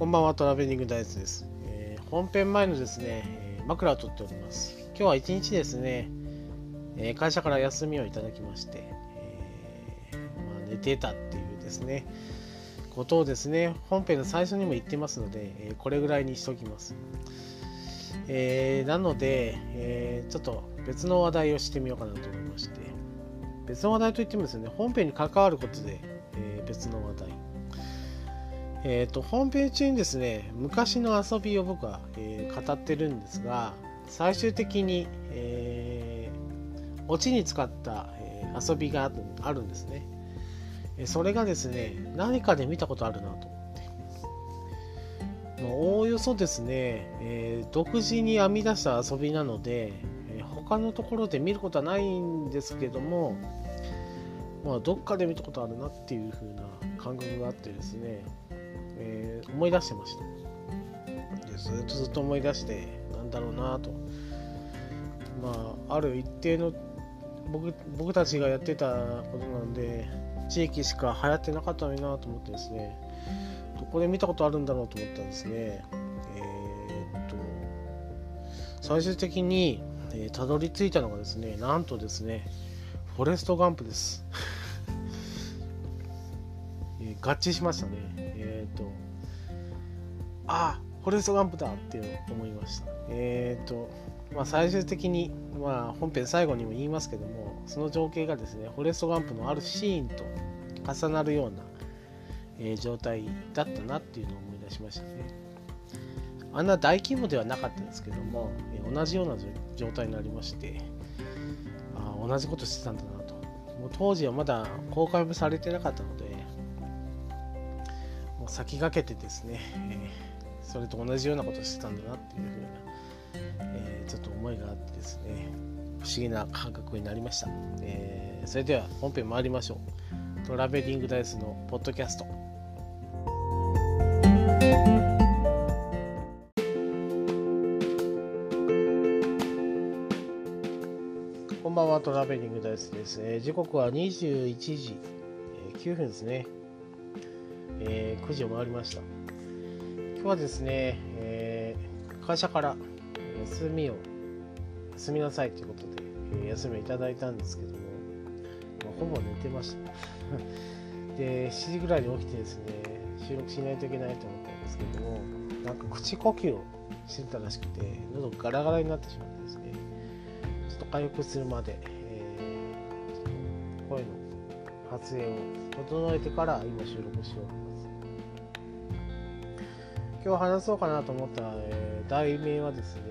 こんばんは、トラベリングダイズです。本編前のですね、枕を取っております。今日は一日ですね、会社から休みをいただきまして、寝てたっていうですね、ことをですね、本編の最初にも言ってますので、これぐらいにしておきます。なので、ちょっと別の話題をしてみようかなと思いまして、別の話題といってもですね、本編に関わることで、別の話題。本編中にですね、昔の遊びを僕は、語ってるんですが、最終的に、オチに使った、遊びがあるんですね。それがですね、何かで見たことあるなと思って、おおよそですね、独自に編み出した遊びなので、他のところで見ることはないんですけども、どっかで見たことあるなっていう風な感覚があってですね、思い出してました。でずっと思い出して、なんだろうなと、ある一定の僕たちがやってたことなんで、地域しか流行ってなかったのになと思ってですね、どこで見たことあるんだろうと思ったんですね。最終的にたどり着いたのがですね、なんとですね、フォレストガンプです。合致しましたね。フォレストガンプだって思いました。最終的に、本編最後にも言いますけども、その情景がですね、フォレストガンプのあるシーンと重なるような、状態だったなっていうのを思い出しましたね。あんな大規模ではなかったんですけども、同じような状態になりまして、同じことしてたんだなと。もう当時はまだ公開もされてなかったので、先駆けてですね、それと同じようなことをしてたんだなっていうふうな、ちょっと思いがあってですね、不思議な感覚になりました。それでは本編参りましょう。トラベリングダイスのポッドキャスト。こんばんは、トラベリングダイスです。時刻は21時9分ですね。9時を回りました。今日はですね、会社から休みなさいということで、休みをいただいたんですけども、ほぼ寝てました。で、7時ぐらいに起きてですね、収録しないといけないと思ったんですけども、なんか口呼吸をしてたらしくて、喉ガラガラになってしまってですね、ちょっと回復するまで、声の発声を整えてから今収録しようと思います。今日話そうかなと思った、題名はですね、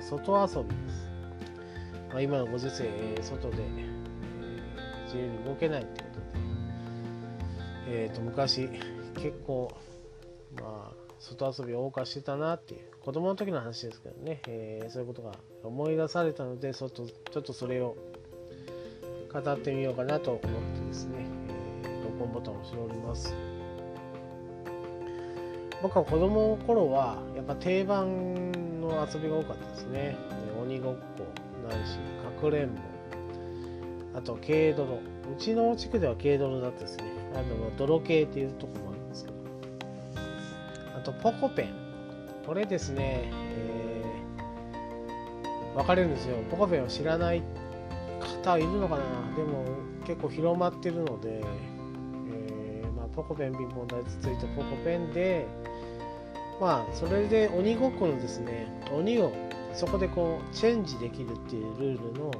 外遊びです。今のご時世、外で、自由に動けないってことで、昔結構、外遊びを謳歌してたなっていう、子供の時の話ですけどね、そういうことが思い出されたので、ちょっとそれを語ってみようかなと思ってですね、録音ボタンを押しております。僕は子供の頃はやっぱ定番の遊びが多かったですね。鬼ごっこないし、かくれんぼ、あと軽泥。うちの地区では軽泥だったですね。あと泥系っていうところもあるんですけど、あとポコペン、これですね、分かれるんですよ。ポコペンを知らない方いるのかな。でも結構広まってるので、ポコペン、ピンポン台つついたポコペンで、それで鬼ごっこのですね、鬼をそこでこうチェンジできるっていうルールの、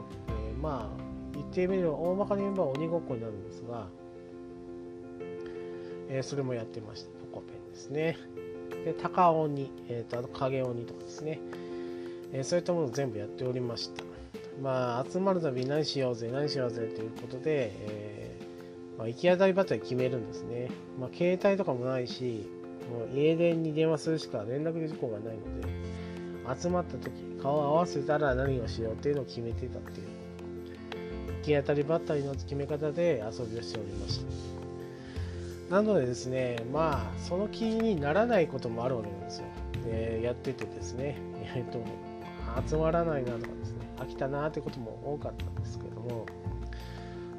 言ってみれば大まかに言えば鬼ごっこになるんですが、それもやってました。ポコペンですね。で、高鬼、影鬼とかですね、そういったものを全部やっておりました。集まるたびに何しようぜということで、行き当たりばったり決めるんですね。携帯とかもないし、もう家電に電話するしか連絡事項がないので、集まった時顔を合わせたら何をしようっていうのを決めてたっていう、行き当たりばったりの決め方で遊びをしておりました。なのでですね、その気にならないこともあるわけなんですよ。やっててですね、集まらないなとかですね、飽きたなってことも多かったんですけども、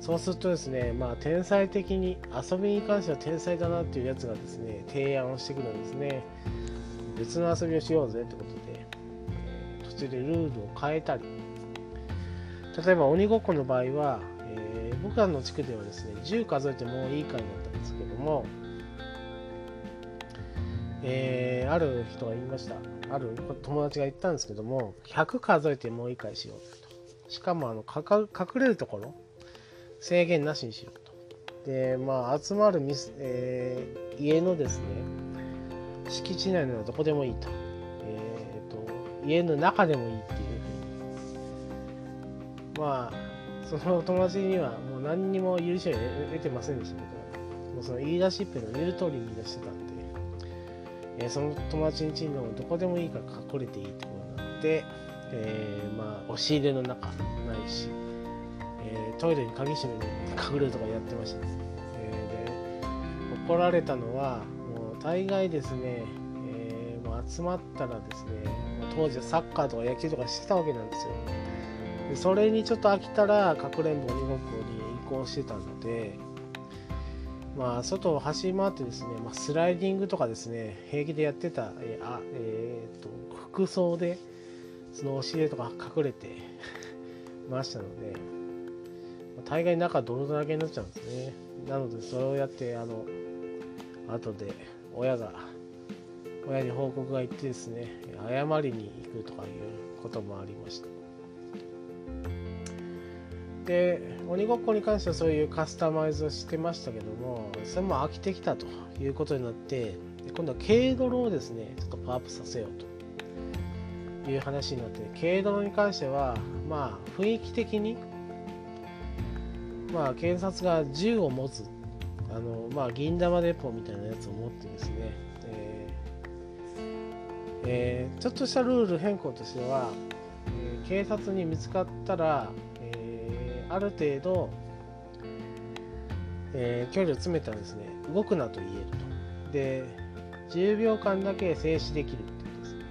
そうするとですね、天才的に遊びに関しては天才だなっていうやつがですね、提案をしてくるんですね。別の遊びをしようぜってことで、途中でルールを変えたり、例えば鬼ごっこの場合は、僕らの地区ではですね、10数えてもういいかになったんですけども、ある人が言いました。ある友達が言ったんですけども、100数えてもういいかにしようと。しかも隠れるところ制限なしにしようと。で、集まる家のですね、敷地内ならどこでもいいと。家の中でもいいっていう。その友達にはもう何にも許しを得てませんでしたけど、もうその言い出しっぺの言う通りに言い出してたんで、その友達の家のどこでもいいから隠れていいところになって、押し入れの中ないし、トイレに鍵閉めて隠れるとかやってましたね。で、怒られたのはもう大概ですね、集まったらですね、当時はサッカーとか野球とかしてたわけなんですよ。で、それにちょっと飽きたらかくれんぼ鬼ごっこに移行してたので、外を走り回ってですね、スライディングとかですね、平気でやってた、服装でその押し入れとか隠れてましたので、大概中泥だらけになっちゃうんですね。なのでそれをやって、後で親に報告が行ってですね、謝りに行くとかいうこともありました。で、鬼ごっこに関してはそういうカスタマイズをしてましたけども、それも飽きてきたということになって、今度は軽泥をですね、ちょっとパワーアップさせようという話になって、軽泥に関しては雰囲気的に、警察が銃を持つ銀玉鉄砲みたいなやつを持ってですね、ちょっとしたルール変更としては、警察に見つかったら、ある程度、距離を詰めたらですね、動くなと言えると。で、10秒間だけ静止できるってことですね。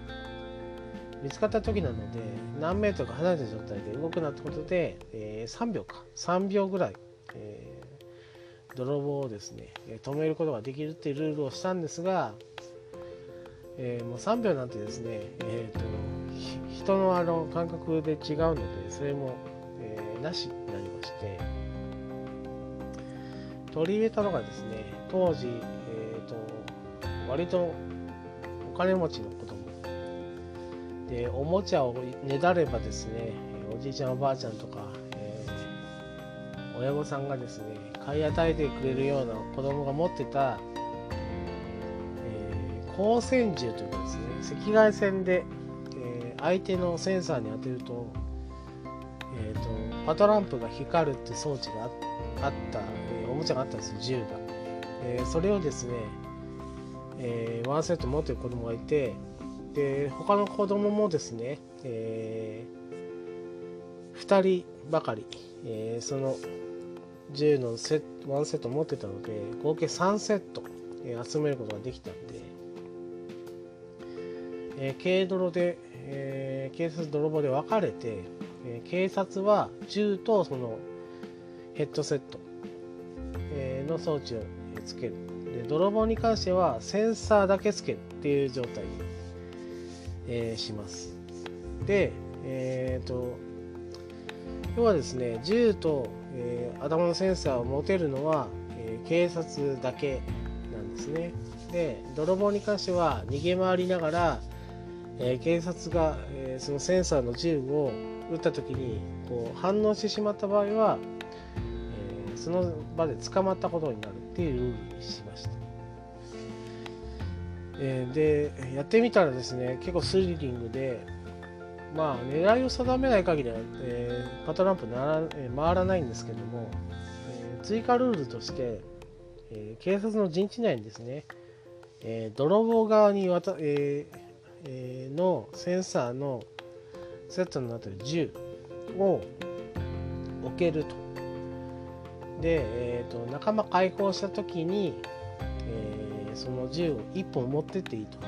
見つかった時なので何メートルか離れた状態で動くなってことで、3秒ぐらい、泥棒をですね止めることができるっていうルールをしたんですが、もう3秒なんてですね、人の感覚で違うので、それも、なしになりまして、取り入れたのがですね、当時、割とお金持ちの子供で、おもちゃをねだればですね、おじいちゃんおばあちゃんとか、親御さんがですね買い与えてくれるような子供が持ってた光線銃というかですね、赤外線で、相手のセンサーに当てると、パトランプが光るって装置があった、おもちゃがあったんですよ、銃が。それをですね、ワンセット持ってる子供がいて、で、他の子供もですね、2人ばかり、その銃のワンセット持ってたので、合計3セット、集めることができたんで、軽泥で、警察泥棒で分かれて、警察は銃とそのヘッドセット、の装置をつける。で、泥棒に関してはセンサーだけつけるっていう状態に、します。で、要はですね、銃と、頭のセンサーを持てるのは、警察だけなんですね。で、泥棒に関しては逃げ回りながら、警察が、そのセンサーの銃を撃った時にこう反応してしまった場合は、その場で捕まったことになるっていうルールにしました。で、やってみたらですね、結構スリリングで、狙いを定めない限りは、パトランプ回らないんですけども、追加ルールとして、警察の陣地内にですね、泥棒側にのセンサーのセットになっている銃を置けると。で、仲間解放した時に、その銃を1本持ってっていいと。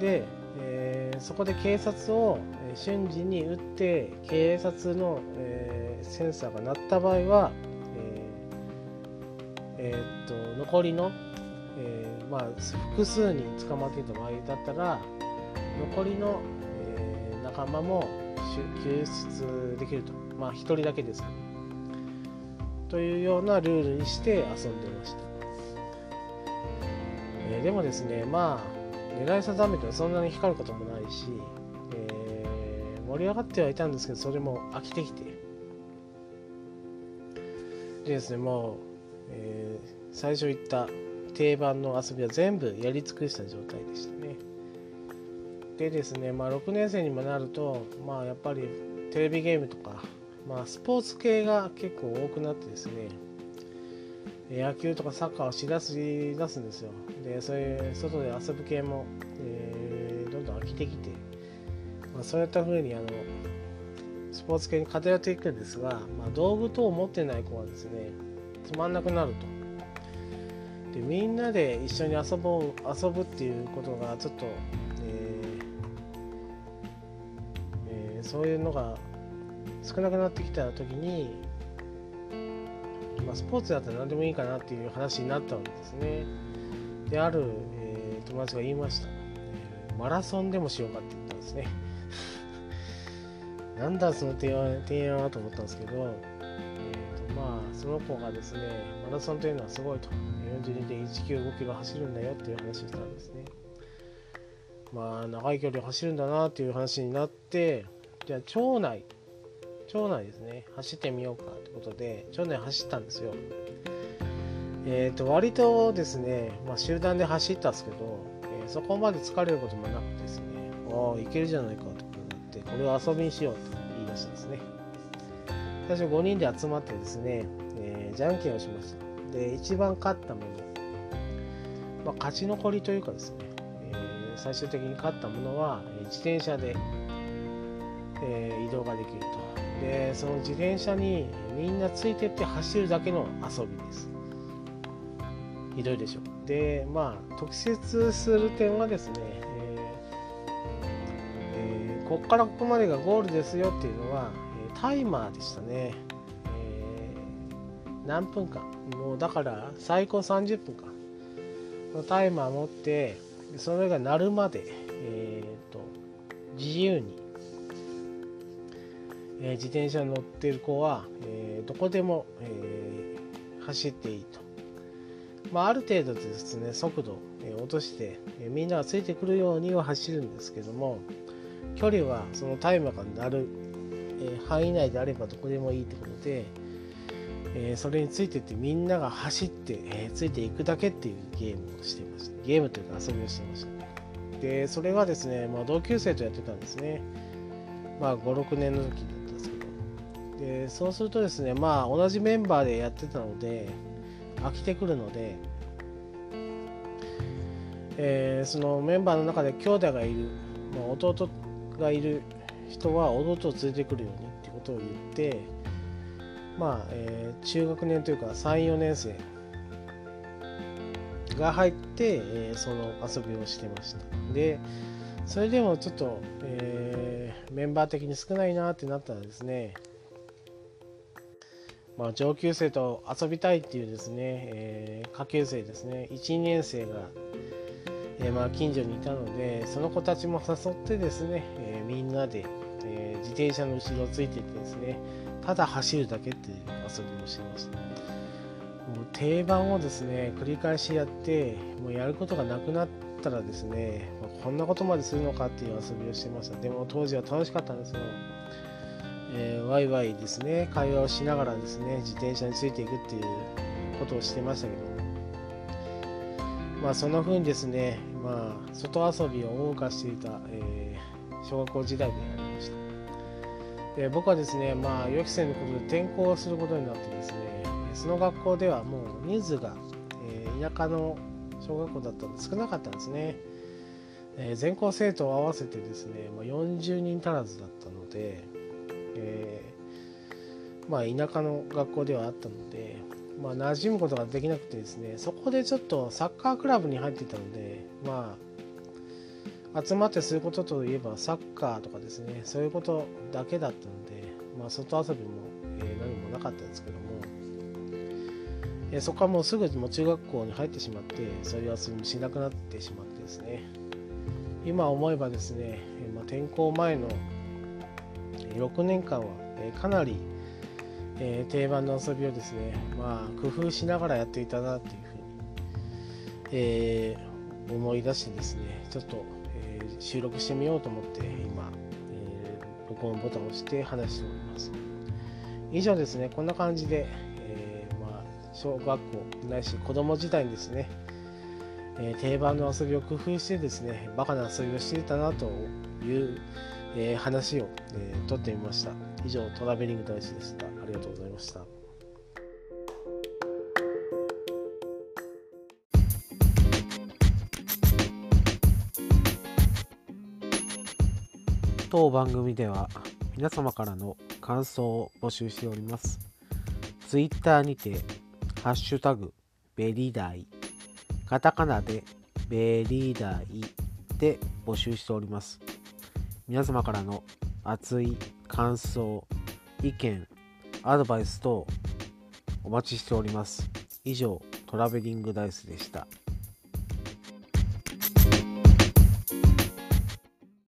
で、そこで警察を瞬時に撃って、警察の、センサーが鳴った場合は、残りの、複数人捕まっていた場合だったら残りの、仲間も救出できると、1人だけですからというようなルールにして遊んでいました。でもですね、狙い定めてはそんなに光ることもないし、盛り上がってはいたんですけど、それも飽きてきて、でですね、もう、最初言った定番の遊びは全部やり尽くした状態でしたね。でですね、6年生にもなると、やっぱりテレビゲームとか、スポーツ系が結構多くなってですね、野球とかサッカーをしだすんですよ。で、そういう外で遊ぶ系も、どんどん飽きてきて、そういったふうにスポーツ系に偏っていくんですが、道具等を持ってない子はですね、つまんなくなると。で、みんなで一緒に遊ぶっていうことがちょっと、そういうのが少なくなってきたときに、スポーツだったら何でもいいかなっていう話になったわけですね。で、ある、友達が言いました。マラソンでもしようかって言ったんですね。なんだその提案はと思ったんですけど、その子がですね、マラソンというのはすごいと、42.195 キロ走るんだよっていう話をしたんですね。長い距離走るんだなっていう話になって、じゃあ町内ですね、走ってみようかってことで町内走ったんですよ。割とですね、集団で走ったんですけど、そこまで疲れることもなくですね、いけるじゃないかと思って、これを遊びにしようと言い出したんですね。最初5人で集まってですね、じゃんけんをしました。で、一番勝ったもの、勝ち残りというかですね、最終的に勝ったものは自転車で、移動ができると。で、その自転車にみんなついてって走るだけの遊びです。ひどいでしょ。で、特設する点はですね、こっからここまでがゴールですよっていうのはタイマーでしたね。何分間、もうだから最高30分間のタイマー持って、それが鳴るまで、自由に自転車に乗っている子は、どこでも、走っていいと。ある程度ですね、速度を落として、みんながついてくるようには走るんですけども、距離はそのタイマーが鳴る、範囲内であればどこでもいいということで、それについていってみんなが走って、ついていくだけっていうゲームをしていました。ゲームというか遊びをしていました。で、それはですね、同級生とやってたんですね。5、6年の時に。で、そうするとですね、同じメンバーでやってたので飽きてくるので、そのメンバーの中で兄弟がいる、弟がいる人は弟を連れてくるようにってことを言って、中学年というか 3,4 年生が入って、その遊びをしてました。で、それでもちょっと、メンバー的に少ないなってなったらですね、上級生と遊びたいっていうですね、下級生ですね、1、2年生が、近所にいたので、その子たちも誘ってですね、みんなで、自転車の後ろをついていってですね、ただ走るだけっていう遊びをしてました。もう定番をですね、繰り返しやって、もうやることがなくなったらですね、こんなことまでするのかっていう遊びをしてました。でも当時は楽しかったんですよ。ワイワイですね、会話をしながらですね、自転車についていくっていうことをしてましたけど、そんな風にですね、外遊びを謳歌していた、小学校時代でありました。で、僕はですね、予期せぬことで転校することになってですね、その学校ではもう人数が、田舎の小学校だったので少なかったんですね。全校生徒を合わせてですね、40人足らずだったので、田舎の学校ではあったので、馴染むことができなくてですね、そこでちょっとサッカークラブに入っていたので、集まってすることといえばサッカーとかですね、そういうことだけだったので、外遊びも、なかったんですけども、そこはもうすぐもう中学校に入ってしまって、そういう遊びもしなくなってしまってですね、今思えばですね、転校前の6年間はかなり定番の遊びをですね、工夫しながらやっていたなというふうに、思い出してですね、ちょっと、収録してみようと思って今、録音ボタンを押して話しております。以上ですね、こんな感じで、小学校ないし子供時代にですね、定番の遊びを工夫してですね、バカな遊びをしていたなという、話を、撮ってみました。以上、トラベリング大使でした。ありがとうございました。当番組では皆様からの感想を募集しております。ツイッターにてハッシュタグベリダイ、カタカナでベリダイで募集しております。皆様からの熱い感想、意見、アドバイス等お待ちしております。以上、トラベリングダイスでした。